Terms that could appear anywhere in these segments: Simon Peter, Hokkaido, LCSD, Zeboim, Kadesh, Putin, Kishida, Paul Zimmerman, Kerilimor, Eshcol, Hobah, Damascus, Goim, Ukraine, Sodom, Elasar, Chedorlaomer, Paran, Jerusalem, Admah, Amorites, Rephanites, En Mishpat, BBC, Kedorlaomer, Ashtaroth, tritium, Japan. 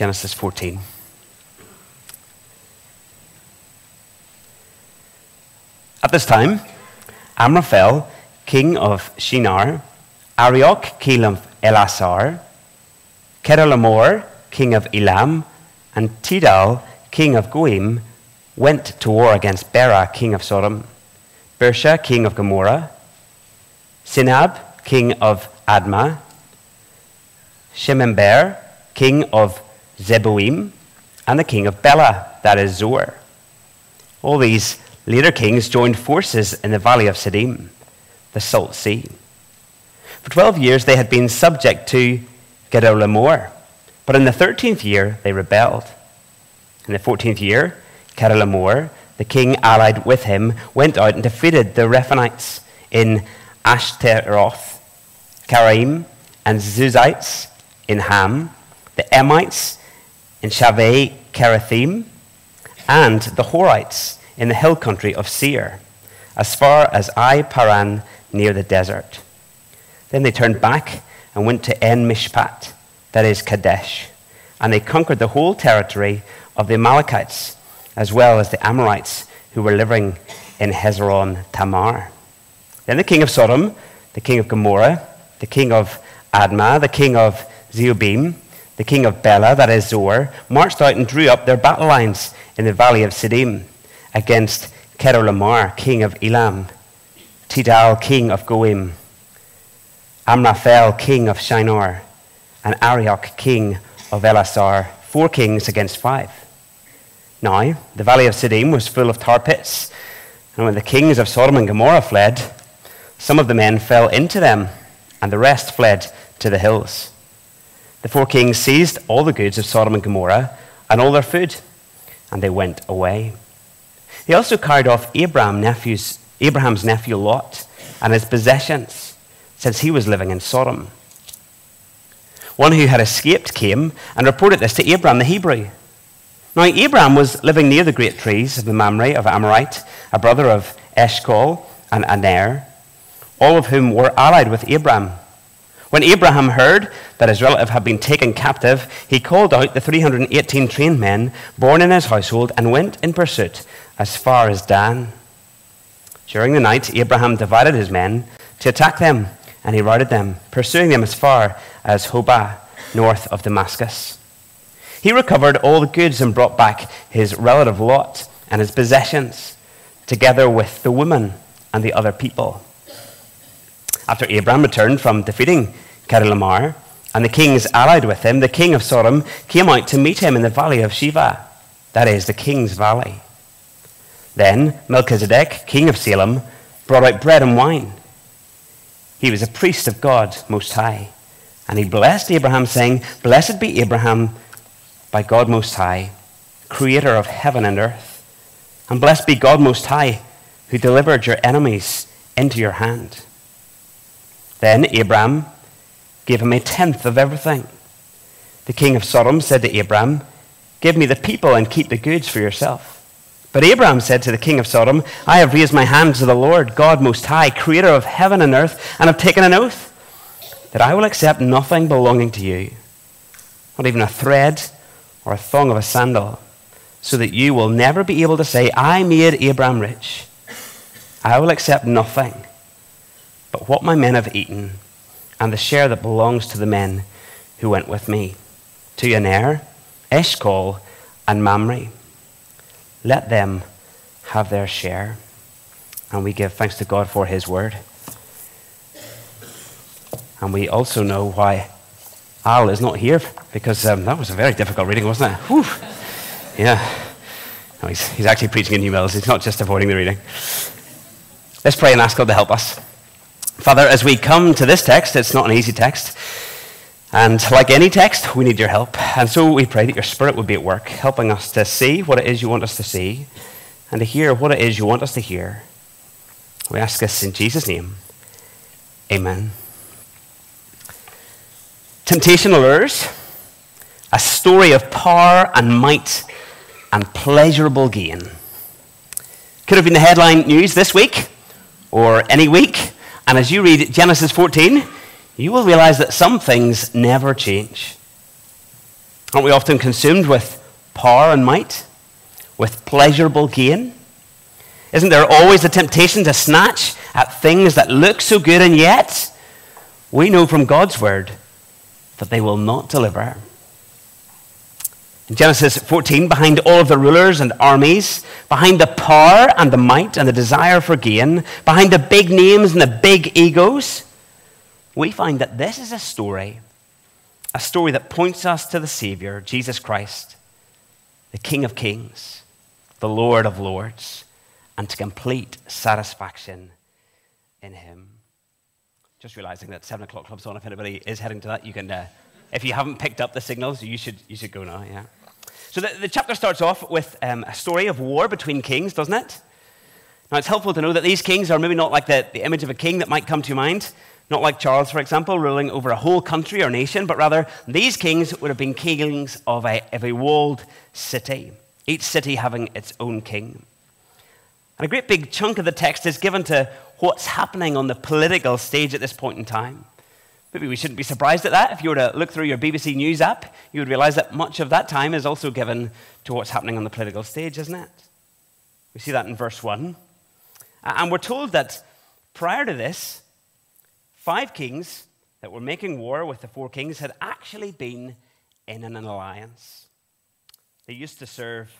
Genesis 14. At this time, Amraphel, king of Shinar, Ariok, king of Elasar, Kedorlaomer, king of Elam, and Tidal, king of Goim, went to war against Bera, king of Sodom, Bersha, king of Gomorrah, Sinab, king of Admah, Shemember, king of Zeboim, and the king of Bela, that is Zoar. All these later kings joined forces in the valley of Sidim, the Salt Sea. For 12 years they had been subject to Geralomor, but in the 13th year they rebelled. In the 14th year, Kerilimor, the king allied with him, went out and defeated the Rephanites in Ashtaroth, Karaim, and Zuzites in Ham, the Emites in Shaveh Kiriathaim, and the Horites in the hill country of Seir, as far as Paran near the desert. Then they turned back and went to En Mishpat, that is Kadesh, and they conquered the whole territory of the Amalekites, as well as the Amorites who were living in Hezron Tamar. Then the king of Sodom, the king of Gomorrah, the king of Admah, the king of Zeboim, the king of Bela, that is Zoar, marched out and drew up their battle lines in the valley of Sidim against Kedorlaomer, king of Elam, Tidal, king of Goim, Amraphel, king of Shinar, and Ariok, king of Elasar, 4 kings against 5. Now, the valley of Sidim was full of tar pits, and when the kings of Sodom and Gomorrah fled, some of the men fell into them, and the rest fled to the hills. The 4 kings seized all the goods of Sodom and Gomorrah and all their food, and they went away. They also carried off Abraham's nephew Lot and his possessions, since he was living in Sodom. One who had escaped came and reported this to Abram the Hebrew. Now, Abram was living near the great trees of the Mamre of Amorite, a brother of Eshcol and Aner, all of whom were allied with Abram. When Abraham heard that his relative had been taken captive, he called out the 318 trained men born in his household and went in pursuit as far as Dan. During the night, Abraham divided his men to attack them, and he routed them, pursuing them as far as Hobah, north of Damascus. He recovered all the goods and brought back his relative Lot and his possessions, together with the woman and the other people. After Abram returned from defeating Kedorlaomer and the kings allied with him, the king of Sodom came out to meet him in the valley of Sheva, that is, the king's valley. Then Melchizedek, king of Salem, brought out bread and wine. He was a priest of God Most High, and he blessed Abraham, saying, "Blessed be Abraham by God Most High, creator of heaven and earth, and blessed be God Most High, who delivered your enemies into your hand." Then Abram gave him 1/10 of everything. The king of Sodom said to Abram, "Give me the people and keep the goods for yourself." But Abram said to the king of Sodom, "I have raised my hand to the Lord, God Most High, creator of heaven and earth, and have taken an oath that I will accept nothing belonging to you, not even a thread or a thong of a sandal, so that you will never be able to say, 'I made Abram rich.' I will accept nothing but what my men have eaten, and the share that belongs to the men who went with me, to Aner, Eshcol, and Mamre. Let them have their share." And we give thanks to God for his word. And we also know why Al is not here, because that was a very difficult reading, wasn't it? Whew. Yeah. No, he's actually preaching in humility. He's not just avoiding the reading. Let's pray and ask God to help us. Father, as we come to this text, it's not an easy text. And like any text, we need your help. And so we pray that your Spirit would be at work, helping us to see what it is you want us to see and to hear what it is you want us to hear. We ask this in Jesus' name. Amen. Temptation allures, a story of power and might and pleasurable gain. Could have been the headline news this week or any week. And as you read Genesis 14, you will realize that some things never change. Aren't we often consumed with power and might, with pleasurable gain? Isn't there always the temptation to snatch at things that look so good, and yet we know from God's word that they will not deliver? In Genesis 14, behind all of the rulers and armies, behind the power and the might and the desire for gain, behind the big names and the big egos, we find that this is a story that points us to the Savior, Jesus Christ, the King of Kings, the Lord of Lords, and to complete satisfaction in him. Just realizing that 7 o'clock club's on. If anybody is heading to that, you can, if you haven't picked up the signals, you should go now, yeah. So the chapter starts off with a story of war between kings, doesn't it? Now, it's helpful to know that these kings are maybe not like the image of a king that might come to your mind, not like Charles, for example, ruling over a whole country or nation, but rather these kings would have been kings of a walled city, each city having its own king. And a great big chunk of the text is given to what's happening on the political stage at this point in time. Maybe we shouldn't be surprised at that. If you were to look through your BBC News app, you would realize that much of that time is also given to what's happening on the political stage, isn't it? We see that in verse 1. And we're told that prior to this, 5 kings that were making war with the 4 kings had actually been in an alliance. They used to serve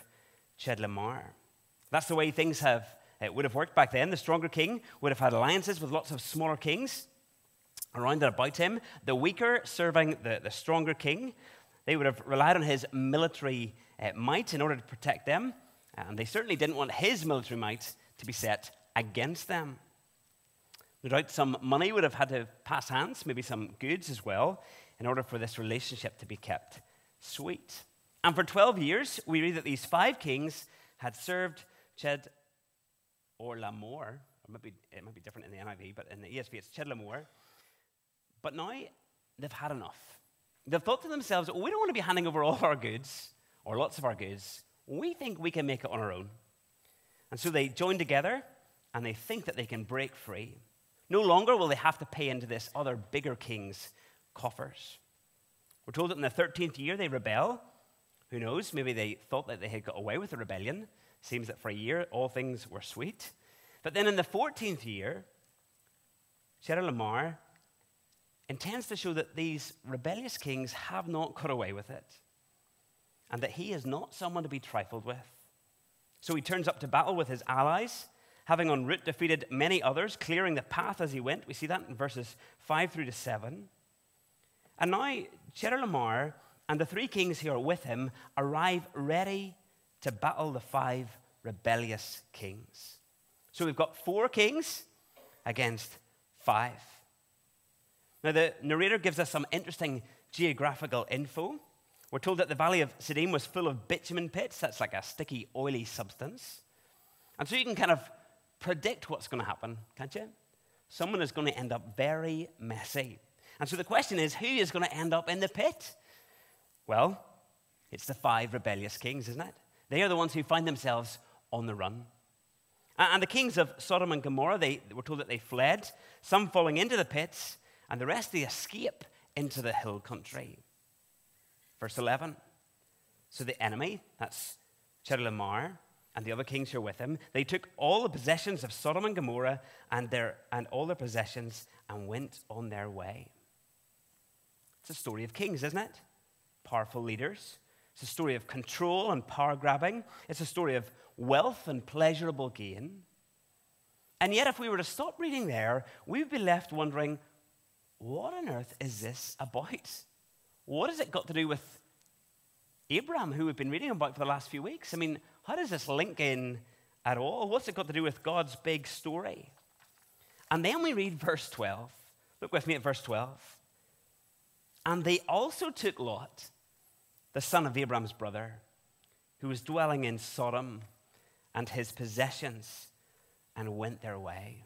Chedorlaomer. That's the way things would have worked back then. The stronger king would have had alliances with lots of smaller kings around and about him. The weaker, serving the stronger king, they would have relied on his military might in order to protect them, and they certainly didn't want his military might to be set against them. No doubt some money would have had to pass hands, maybe some goods as well, in order for this relationship to be kept sweet. And for 12 years, we read that these 5 kings had served Chedorlaomer, it might be different in the NIV, but in the ESV it's Chedorlaomer. But now they've had enough. They've thought to themselves, we don't want to be handing over all of our goods, or lots of our goods. We think we can make it on our own. And so they join together, and they think that they can break free. No longer will they have to pay into this other bigger king's coffers. We're told that in the 13th year they rebel. Who knows, maybe they thought that they had got away with the rebellion. Seems that for a year all things were sweet. But then in the 14th year, Chedorlaomer intends to show that these rebellious kings have not got away with it, and that he is not someone to be trifled with. So he turns up to battle with his allies, having en route defeated many others, clearing the path as he went. We see that in verses 5 through to 7. And now Chedorlaomer and the 3 kings who are with him arrive ready to battle the 5 rebellious kings. So we've got 4 kings against 5. Now, the narrator gives us some interesting geographical info. We're told that the valley of Sidim was full of bitumen pits. That's like a sticky, oily substance. And so you can kind of predict what's going to happen, can't you? Someone is going to end up very messy. And so the question is, who is going to end up in the pit? Well, it's the 5 rebellious kings, isn't it? They are the ones who find themselves on the run. And the kings of Sodom and Gomorrah, they were told that they fled, some falling into the pits, and the rest they escape into the hill country. Verse 11, so the enemy, that's Chedorlaomer, and the other kings who are with him, they took all the possessions of Sodom and Gomorrah and all their possessions and went on their way. It's a story of kings, isn't it? Powerful leaders. It's a story of control and power grabbing. It's a story of wealth and pleasurable gain. And yet, if we were to stop reading there, we'd be left wondering, what on earth is this about? What has it got to do with Abraham, who we've been reading about for the last few weeks? I mean, how does this link in at all? What's it got to do with God's big story? And then we read verse 12. Look with me at verse 12. And they also took Lot, the son of Abraham's brother, who was dwelling in Sodom, and his possessions, and went their way.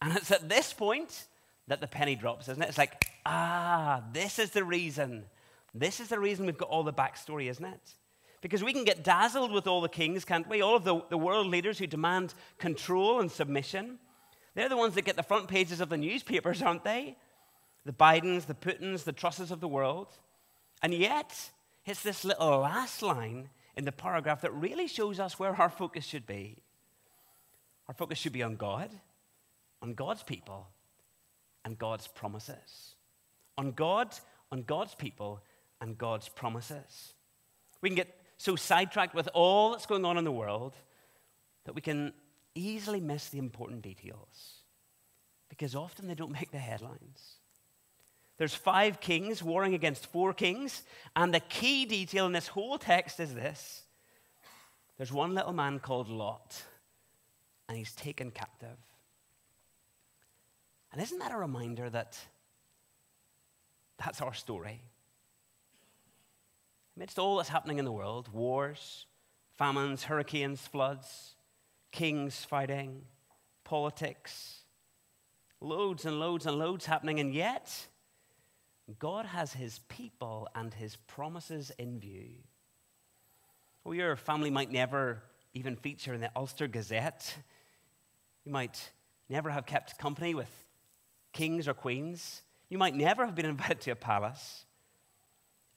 And it's at this point that the penny drops, isn't it? It's like, this is the reason. This is the reason we've got all the backstory, isn't it? Because we can get dazzled with all the kings, can't we? All of the world leaders who demand control and submission. They're the ones that get the front pages of the newspapers, aren't they? The Bidens, the Putins, the Trusses of the world. And yet, It's this little last line in the paragraph that really shows us where our focus should be. Our focus should be on God, on God's people, and God's promises. On God, on God's people, and God's promises. We can get so sidetracked with all that's going on in the world that we can easily miss the important details, because often they don't make the headlines. There's 5 kings warring against 4 kings, and the key detail in this whole text is this. There's one little man called Lot, and he's taken captive. And isn't that a reminder that that's our story? Amidst all that's happening in the world, wars, famines, hurricanes, floods, kings fighting, politics, loads and loads and loads happening, and yet God has his people and his promises in view. Oh, your family might never even feature in the Ulster Gazette. You might never have kept company with kings or queens. You might never have been invited to a palace.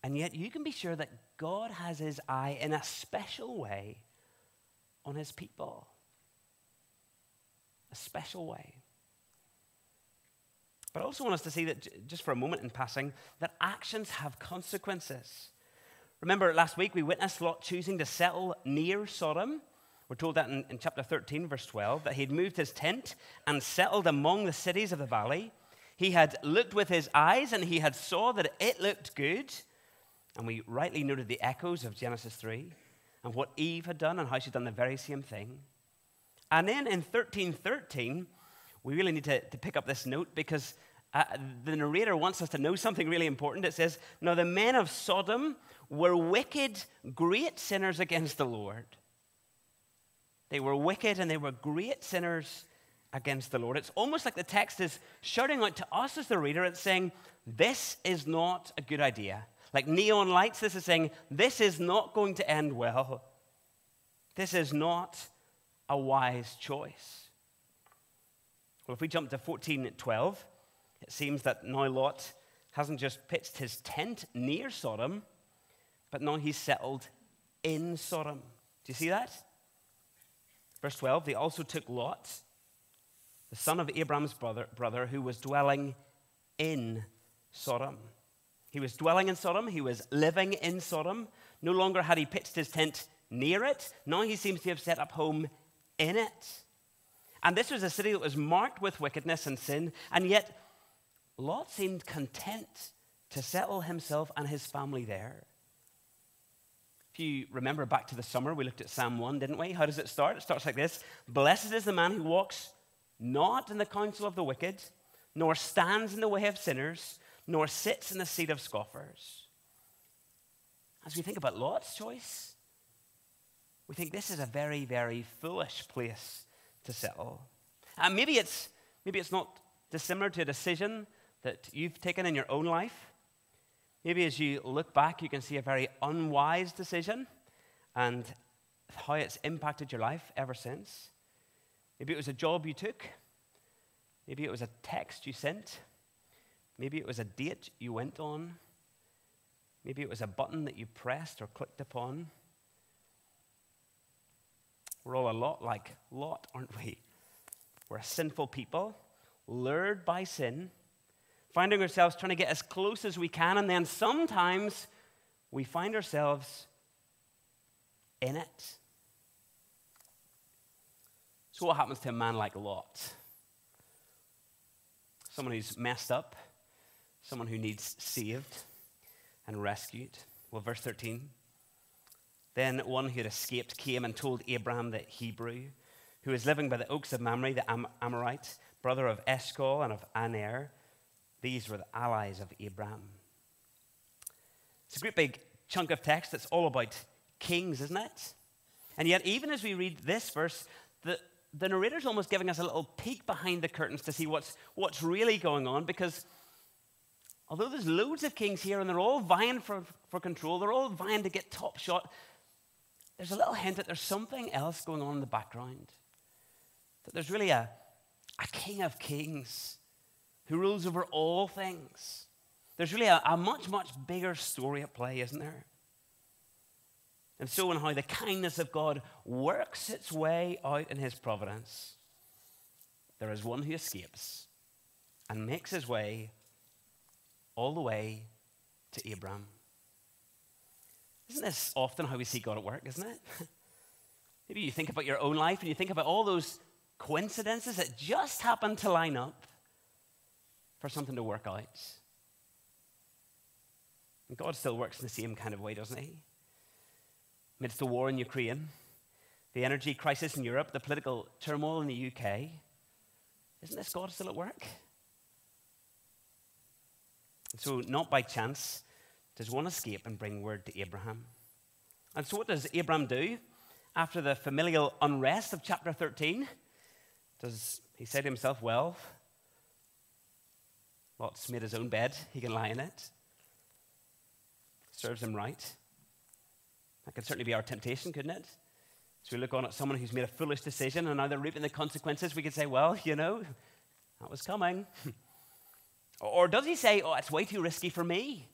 And yet you can be sure that God has his eye in a special way on his people. A special way. But I also want us to see that, just for a moment in passing, that actions have consequences. Remember, last week we witnessed Lot choosing to settle near Sodom. We're told that in chapter 13, verse 12, that he'd moved his tent and settled among the cities of the valley. He had looked with his eyes, and he had saw that it looked good. And we rightly noted the echoes of Genesis 3, and what Eve had done, and how she'd done the very same thing. And then in 13:13, we really need to pick up this note, because the narrator wants us to know something really important. It says, "Now the men of Sodom were wicked, great sinners against the Lord." They were wicked and they were great sinners against the Lord. It's almost like the text is shouting out to us as the reader. It's saying, this is not a good idea. Like neon lights, this is saying, this is not going to end well. This is not a wise choice. Well, if we jump to 14:12, it seems that now Lot hasn't just pitched his tent near Sodom, but now he's settled in Sodom. Do you see that? Verse 12, they also took Lot, the son of Abraham's brother, who was dwelling in Sodom. He was dwelling in Sodom. He was living in Sodom. No longer had he pitched his tent near it. Now he seems to have set up home in it. And this was a city that was marked with wickedness and sin, and yet Lot seemed content to settle himself and his family there. If you remember back to the summer, we looked at Psalm 1, didn't we? How does it start? It starts like this. Blessed is the man who walks not in the counsel of the wicked, nor stands in the way of sinners, nor sits in the seat of scoffers. As we think about Lot's choice, we think this is a very, very foolish place to settle. And maybe it's not dissimilar to a decision that you've taken in your own life. Maybe as you look back, you can see a very unwise decision and how it's impacted your life ever since. Maybe it was a job you took. Maybe it was a text you sent. Maybe it was a date you went on. Maybe it was a button that you pressed or clicked upon. We're all a lot like Lot, aren't we? We're a sinful people, lured by sin, finding ourselves trying to get as close as we can, and then sometimes we find ourselves in it. So what happens to a man like Lot? Someone who's messed up, someone who needs saved and rescued. Well, verse 13, then one who had escaped came and told Abraham the Hebrew, who was living by the oaks of Mamre, the Amorite, brother of Eshcol and of Aner. These were the allies of Abraham. It's a great big chunk of text that's all about kings, isn't it? And yet, even as we read this verse, the narrator's almost giving us a little peek behind the curtains to see what's really going on, because although there's loads of kings here and they're all vying for control, they're all vying to get top shot, there's a little hint that there's something else going on in the background, that there's really a king of kings who rules over all things. There's really a much, much bigger story at play, isn't there? and so in how the kindness of God works its way out in his providence, there is one who escapes and makes his way all the way to Abraham. Isn't this often how we see God at work, isn't it? Maybe you think about your own life and you think about all those coincidences that just happen to line up for something to work out. And God still works in the same kind of way, doesn't he? Amidst the war in Ukraine, the energy crisis in Europe, the political turmoil in the UK, isn't this God still at work? And so not by chance does one escape and bring word to Abraham. And so what does Abraham do after the familial unrest of chapter 13? Does he say to himself, well, Lot's made his own bed, he can lie in it. Serves him right. That could certainly be our temptation, couldn't it? So we look on at someone who's made a foolish decision and now they're reaping the consequences. We could say, well, you know, that was coming. Or does he say, oh, it's way too risky for me?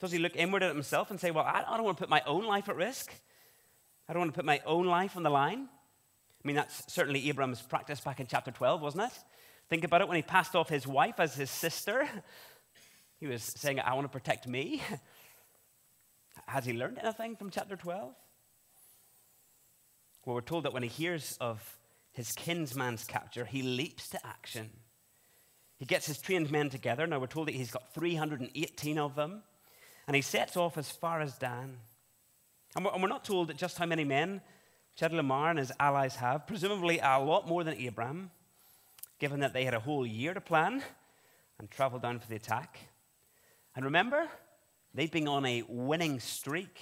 Does he look inward at himself and say, well, I don't want to put my own life at risk. I don't want to put my own life on the line. I mean, that's certainly Abraham's practice back in chapter 12, wasn't it? Think about it. When he passed off his wife as his sister, he was saying, I want to protect me. Has he learned anything from chapter 12? Well, we're told that when he hears of his kinsman's capture, he leaps to action. He gets his trained men together. Now, we're told that he's got 318 of them, and he sets off as far as Dan. And we're not told just how many men Chedorlaomer and his allies have, presumably a lot more than Abraham, given that they had a whole year to plan and travel down for the attack. And remember, they've been on a winning streak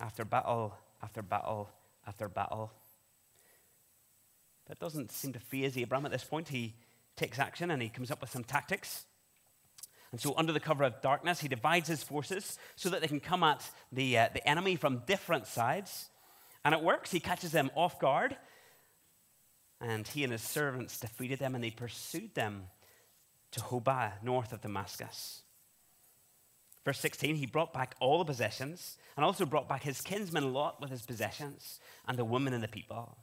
after battle, after battle, after battle. That doesn't seem to faze Abraham at this point. He takes action and he comes up with some tactics. And so under the cover of darkness, he divides his forces so that they can come at the enemy from different sides. And it works. He catches them off guard. And he and his servants defeated them, and they pursued them to Hobah, north of Damascus. Verse 16, he brought back all the possessions and also brought back his kinsman Lot with his possessions and the women and the people.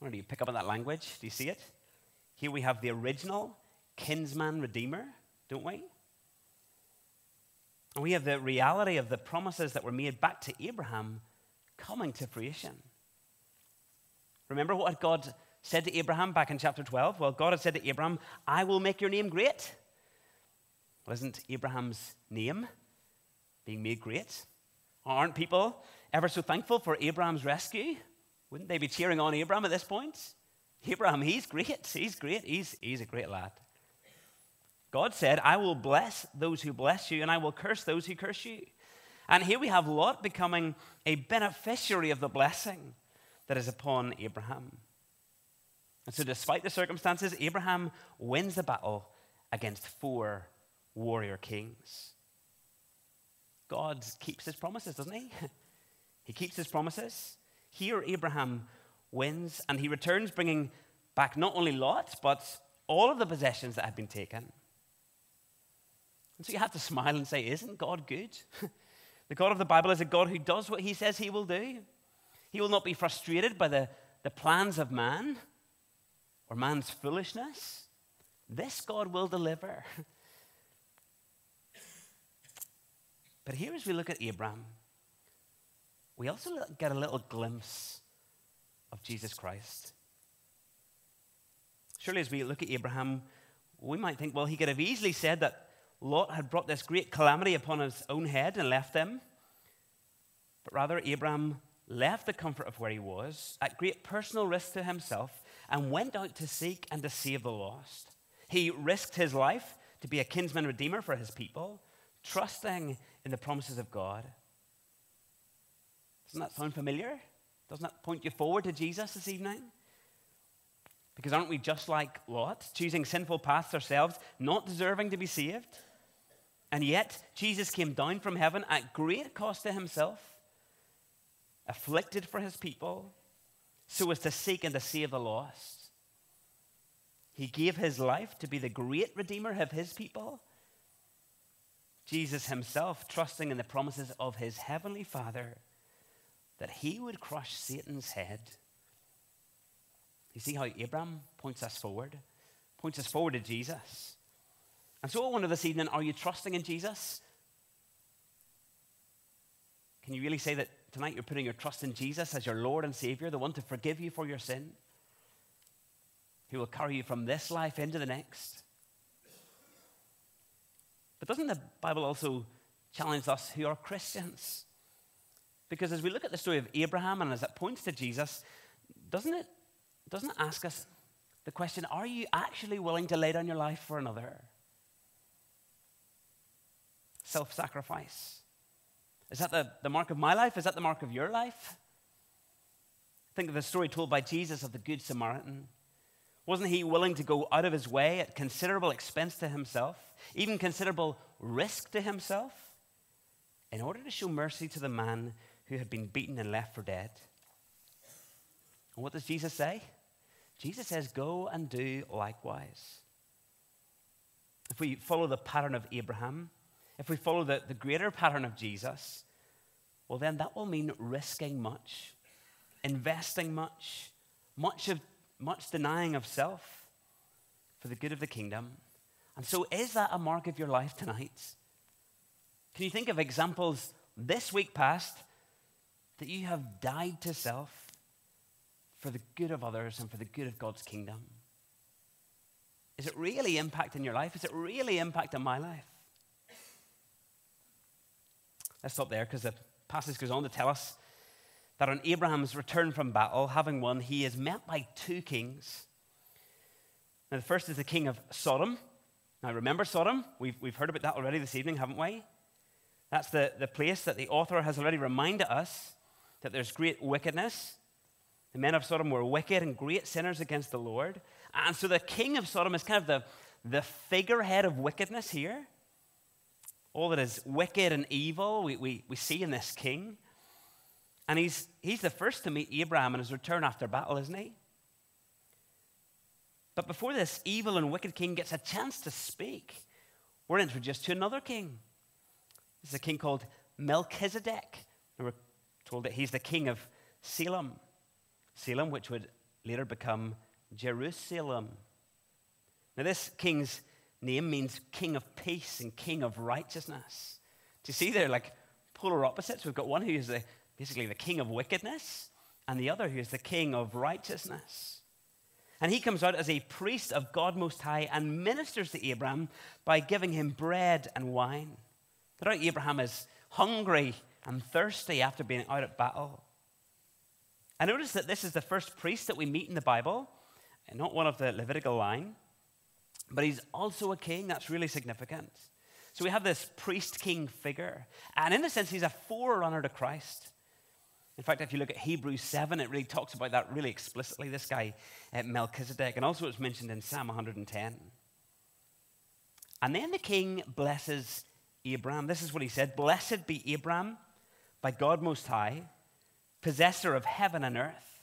Where do you pick up on that language? Do you see it? Here we have the original kinsman redeemer, don't we? And we have the reality of the promises that were made back to Abraham coming to fruition. Remember what God said to Abraham back in chapter 12? Well, God had said to Abraham, I will make your name great. Well, isn't Abraham's name being made great? Aren't people ever so thankful for Abraham's rescue? Wouldn't they be cheering on Abraham at this point? Abraham, he's great. He's great. He's a great lad. God said, I will bless those who bless you, and I will curse those who curse you. And here we have Lot becoming a beneficiary of the blessing that is upon Abraham. And so despite the circumstances, Abraham wins the battle against 4 warrior kings. God keeps his promises, doesn't he? He keeps his promises. Here Abraham wins, and he returns bringing back not only Lot, but all of the possessions that had been taken. And so you have to smile and say, isn't God good? The God of the Bible is a God who does what he says he will do. He will not be frustrated by the plans of man or man's foolishness. This God will deliver. But here as we look at Abraham, we also get a little glimpse of Jesus Christ. Surely as we look at Abraham, we might think, well, he could have easily said that Lot had brought this great calamity upon his own head and left them. But rather, Abraham left the comfort of where he was at great personal risk to himself and went out to seek and to save the lost. He risked his life to be a kinsman redeemer for his people, trusting in the promises of God. Doesn't that sound familiar? Doesn't that point you forward to Jesus this evening? Because aren't we just like Lot, choosing sinful paths ourselves, not deserving to be saved? And yet, Jesus came down from heaven at great cost to himself, afflicted for his people, so as to seek and to save the lost. He gave his life to be the great redeemer of his people. Jesus himself, trusting in the promises of his heavenly Father, that he would crush Satan's head. You see how Abraham points us forward to Jesus. And so I wonder this evening, are you trusting in Jesus? Can you really say that tonight you're putting your trust in Jesus as your Lord and Savior, the one to forgive you for your sin, who will carry you from this life into the next? But doesn't the Bible also challenge us who are Christians? Because as we look at the story of Abraham and as it points to Jesus, doesn't it ask us the question, are you actually willing to lay down your life for another? Self-sacrifice. Is that the mark of my life? Is that the mark of your life? Think of the story told by Jesus of the Good Samaritan. Wasn't he willing to go out of his way at considerable expense to himself, even considerable risk to himself, in order to show mercy to the man who had been beaten and left for dead? And what does Jesus say? Jesus says, go and do likewise. If we follow the pattern of Abraham, if we follow the greater pattern of Jesus, well then that will mean risking much, investing much, much denying of self for the good of the kingdom. And so is that a mark of your life tonight? Can you think of examples this week past that you have died to self for the good of others and for the good of God's kingdom? Is it really impacting your life? Is it really impacting my life? Let's stop there, because the passage goes on to tell us that on Abraham's return from battle, having won, he is met by two kings. Now, the first is the king of Sodom. Now, remember Sodom? We've heard about that already this evening, haven't we? That's the place that the author has already reminded us that there's great wickedness. The men of Sodom were wicked and great sinners against the Lord. And so the king of Sodom is kind of the figurehead of wickedness here. All that is wicked and evil we see in this king. And he's the first to meet Abraham in his return after battle, isn't he? But before this evil and wicked king gets a chance to speak, we're introduced to another king. This is a king called Melchizedek. And we're told that he's the king of Salem. Salem, which would later become Jerusalem. Now, this king's name means king of peace and king of righteousness. Do you see they're like polar opposites? We've got one who is basically the king of wickedness and the other who is the king of righteousness. And he comes out as a priest of God Most High and ministers to Abraham by giving him bread and wine. But Abraham is hungry and thirsty after being out at battle. I notice that this is the first priest that we meet in the Bible, and not one of the Levitical line, but he's also a king. That's really significant. So we have this priest-king figure, and in a sense, he's a forerunner to Christ. In fact, if you look at Hebrews 7, it really talks about that really explicitly, this guy, Melchizedek, and also it's mentioned in Psalm 110. And then the king blesses Abraham. This is what he said, "Blessed be Abraham by God Most High, possessor of heaven and earth,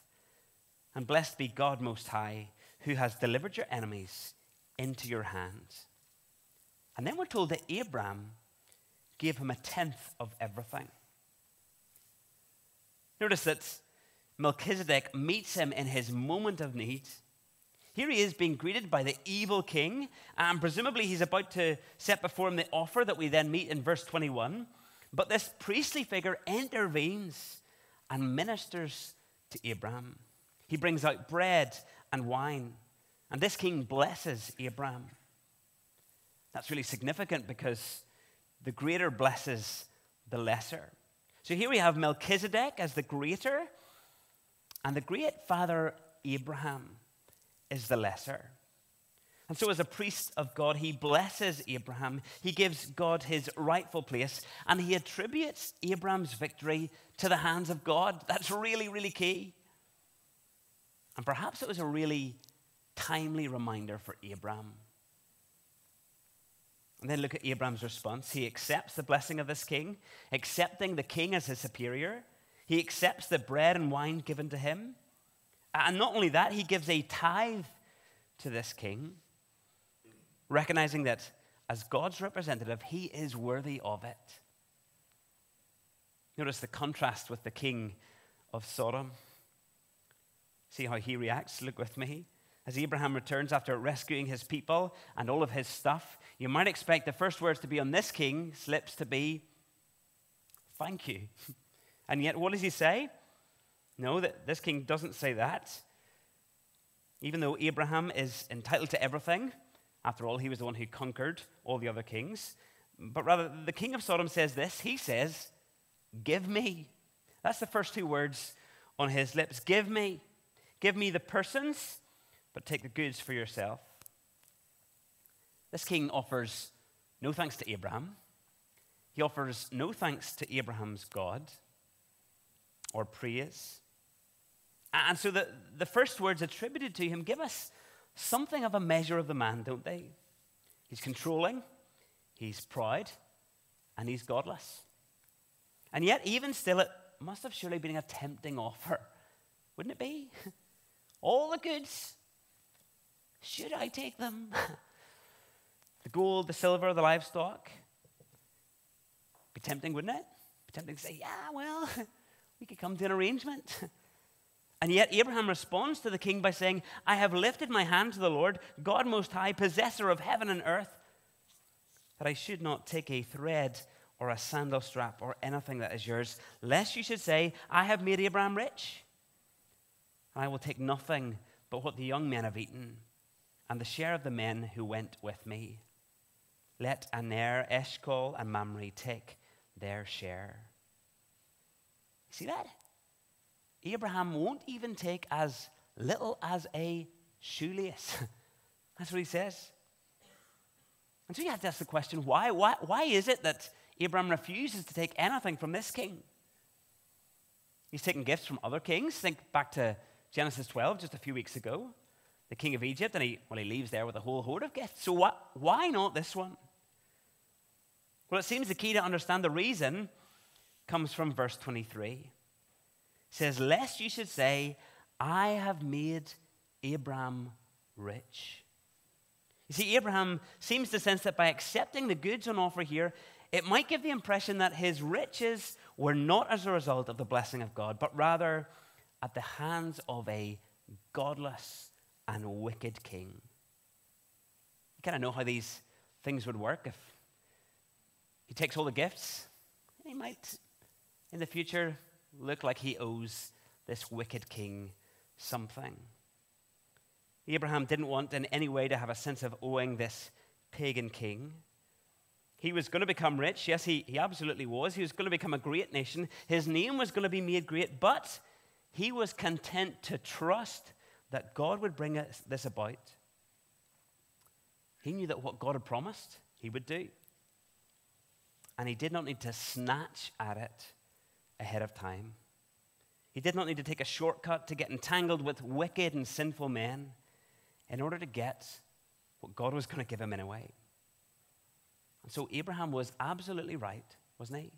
and blessed be God Most High, who has delivered your enemies into your hands." And then we're told that Abraham gave him a tenth of everything. Notice that Melchizedek meets him in his moment of need. Here he is being greeted by the evil king, and presumably he's about to set before him the offer that we then meet in verse 21. But this priestly figure intervenes and ministers to Abraham. He brings out bread and wine, and this king blesses Abraham. That's really significant because the greater blesses the lesser. So here we have Melchizedek as the greater, and the great father Abraham is the lesser. And so as a priest of God, he blesses Abraham. He gives God his rightful place, and he attributes Abraham's victory to the hands of God. That's really, really key. And perhaps it was a really timely reminder for Abraham. And then look at Abraham's response. He accepts the blessing of this king, accepting the king as his superior. He accepts the bread and wine given to him. And not only that, he gives a tithe to this king, recognizing that as God's representative, he is worthy of it. Notice the contrast with the king of Sodom. See how he reacts? Look with me. As Abraham returns after rescuing his people and all of his stuff, you might expect the first words to be on this king's lips to be, thank you. And yet, what does he say? No, this king doesn't say that. Even though Abraham is entitled to everything, after all, he was the one who conquered all the other kings, but rather, the king of Sodom says this. He says, give me. That's the first two words on his lips. Give me. Give me the persons, but take the goods for yourself. This king offers no thanks to Abraham. He offers no thanks to Abraham's God or praise. And so the first words attributed to him give us something of a measure of the man, don't they? He's controlling, he's proud, and he's godless. And yet, even still, it must have surely been a tempting offer, wouldn't it be? All the goods, should I take them? The gold, the silver, the livestock. Be tempting, wouldn't it? Be tempting to say, yeah, well, we could come to an arrangement. And yet Abraham responds to the king by saying, I have lifted my hand to the Lord, God Most High, possessor of heaven and earth, that I should not take a thread or a sandal strap or anything that is yours, lest you should say, I have made Abraham rich. I will take nothing but what the young men have eaten and the share of the men who went with me. Let Aner, Eshcol, and Mamre take their share. See that? Abraham won't even take as little as a shoelace. That's what he says. And so you have to ask the question, why is it that Abraham refuses to take anything from this king? He's taken gifts from other kings. Think back to Genesis 12, just a few weeks ago. The king of Egypt, and he leaves there with a whole hoard of gifts. So why not this one? Well, it seems the key to understand the reason comes from verse 23. It says, lest you should say, I have made Abraham rich. You see, Abraham seems to sense that by accepting the goods on offer here, it might give the impression that his riches were not as a result of the blessing of God, but rather at the hands of a godless and wicked king. You kind of know how these things would work. If he takes all the gifts, he might in the future look like he owes this wicked king something. Abraham didn't want in any way to have a sense of owing this pagan king. He was going to become rich. Yes, he absolutely was. He was going to become a great nation. His name was going to be made great, but he was content to trust that God would bring this about. He knew that what God had promised, he would do. And he did not need to snatch at it ahead of time. He did not need to take a shortcut to get entangled with wicked and sinful men in order to get what God was going to give him anyway. And so Abraham was absolutely right, wasn't he?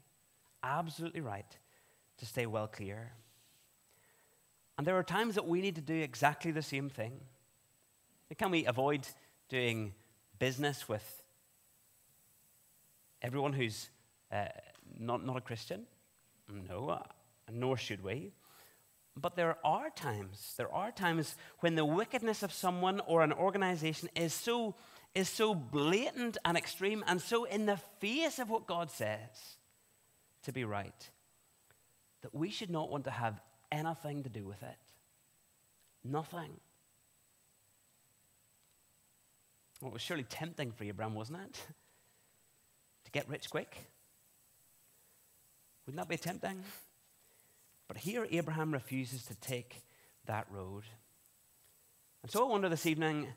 Absolutely right to stay well clear. And there are times that we need to do exactly the same thing. Can we avoid doing business with everyone who's not a Christian? No, nor should we. But there are times when the wickedness of someone or an organization is so blatant and extreme and so in the face of what God says to be right that we should not want to have anything to do with it. Nothing. Well, it was surely tempting for Abraham, wasn't it? To get rich quick. Wouldn't that be tempting? But here Abraham refuses to take that road. And so I wonder this evening,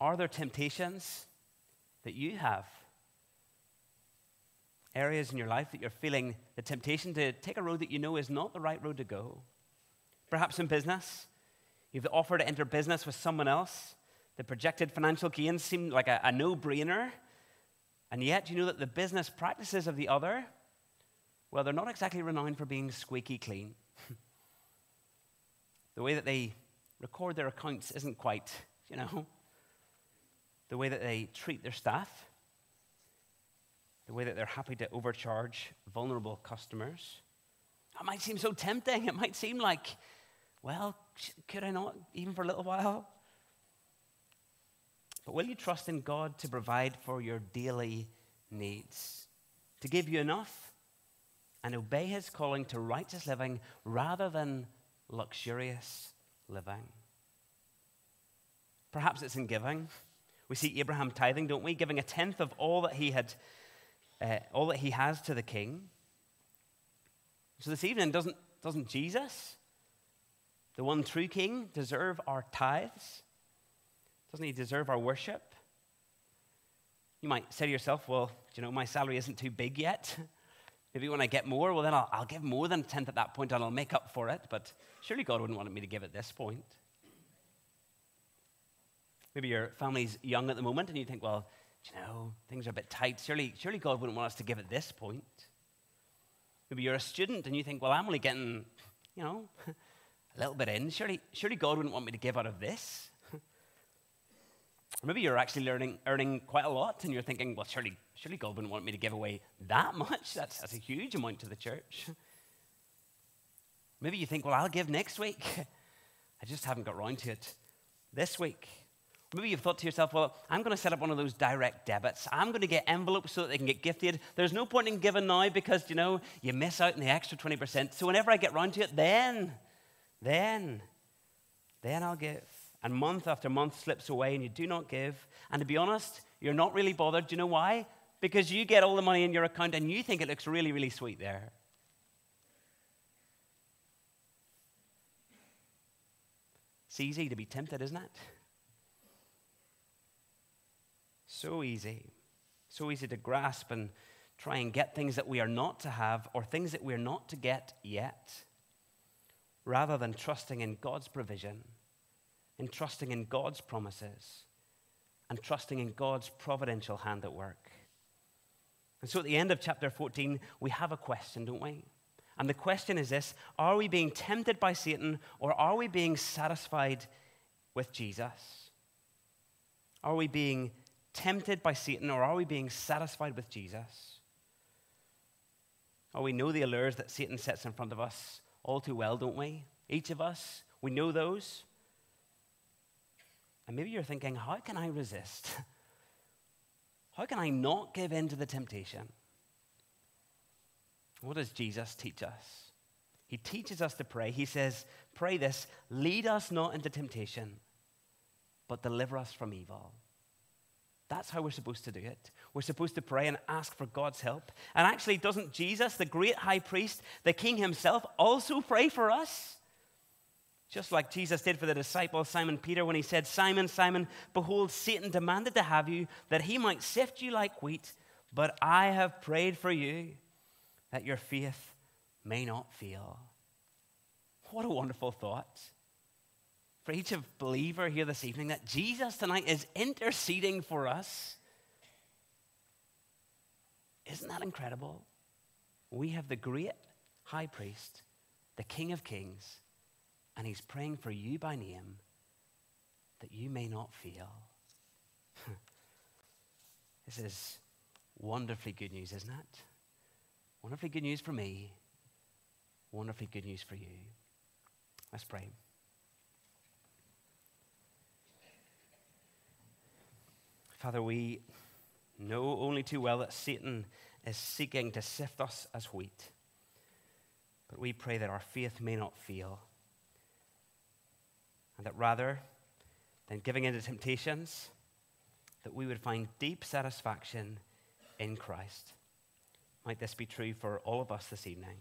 are there temptations that you have? Areas in your life that you're feeling the temptation to take a road that you know is not the right road to go. Perhaps in business, you have the offer to enter business with someone else. The projected financial gains seem like a no-brainer. And yet you know that the business practices of the other, well, they're not exactly renowned for being squeaky clean. The way that they record their accounts isn't quite, the way that they treat their staff, the way that they're happy to overcharge vulnerable customers, That might seem so tempting. It might seem like, well, could I not even for a little while? But will you trust in God to provide for your daily needs, to give you enough, and obey his calling to righteous living rather than luxurious living? Perhaps it's in giving. We see Abraham tithing, don't we? Giving a tenth of all that he has to the king. So this evening, doesn't Jesus, the one true king, deserve our tithes? Doesn't he deserve our worship? You might say to yourself, well, do you know, my salary isn't too big yet. Maybe when I get more, well, then I'll give more than a tenth at that point and I'll make up for it. But surely God wouldn't want me to give at this point. Maybe your family's young at the moment and you think, well, do you know, things are a bit tight. Surely God wouldn't want us to give at this point. Maybe you're a student and you think, well, I'm only getting, you know, a little bit in. Surely God wouldn't want me to give out of this. Or maybe you're actually earning quite a lot and you're thinking, well, surely God wouldn't want me to give away that much. That's a huge amount to the church. Maybe you think, well, I'll give next week. I just haven't got round to it this week. Maybe you've thought to yourself, well, I'm going to set up one of those direct debits. I'm going to get envelopes so that they can get gifted. There's no point in giving now because, you know, you miss out on the extra 20%. So whenever I get round to it, then I'll give. And month after month slips away and you do not give. And to be honest, you're not really bothered. Do you know why? Because you get all the money in your account and you think it looks really, really sweet there. It's easy to be tempted, isn't it? So easy to grasp and try and get things that we are not to have or things that we're not to get yet, rather than trusting in God's provision, and trusting in God's promises, and trusting in God's providential hand at work. And so at the end of chapter 14, we have a question, don't we? And the question is this: are we being tempted by Satan, or are we being satisfied with Jesus? Are we being tempted by Satan, or are we being satisfied with Jesus? Oh, we know the allures that Satan sets in front of us all too well, don't we? Each of us, we know those. And maybe you're thinking, how can I resist? How can I not give in to the temptation? What does Jesus teach us? He teaches us to pray. He says, pray this: lead us not into temptation, but deliver us from evil. That's how we're supposed to do it. We're supposed to pray and ask for God's help. And actually, doesn't Jesus, the great high priest, the king himself, also pray for us? Just like Jesus did for the disciple Simon Peter when he said, Simon, Simon, behold, Satan demanded to have you that he might sift you like wheat, but I have prayed for you that your faith may not fail. What a wonderful thought. For each believer here this evening, that Jesus tonight is interceding for us. Isn't that incredible? We have the great high priest, the King of Kings, and he's praying for you by name that you may not fail. This is wonderfully good news, isn't it? Wonderfully good news for me, wonderfully good news for you. Let's pray. Father, we know only too well that Satan is seeking to sift us as wheat. But we pray that our faith may not fail. And that rather than giving in to temptations, that we would find deep satisfaction in Christ. Might this be true for all of us this evening.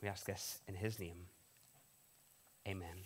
We ask this in his name. Amen.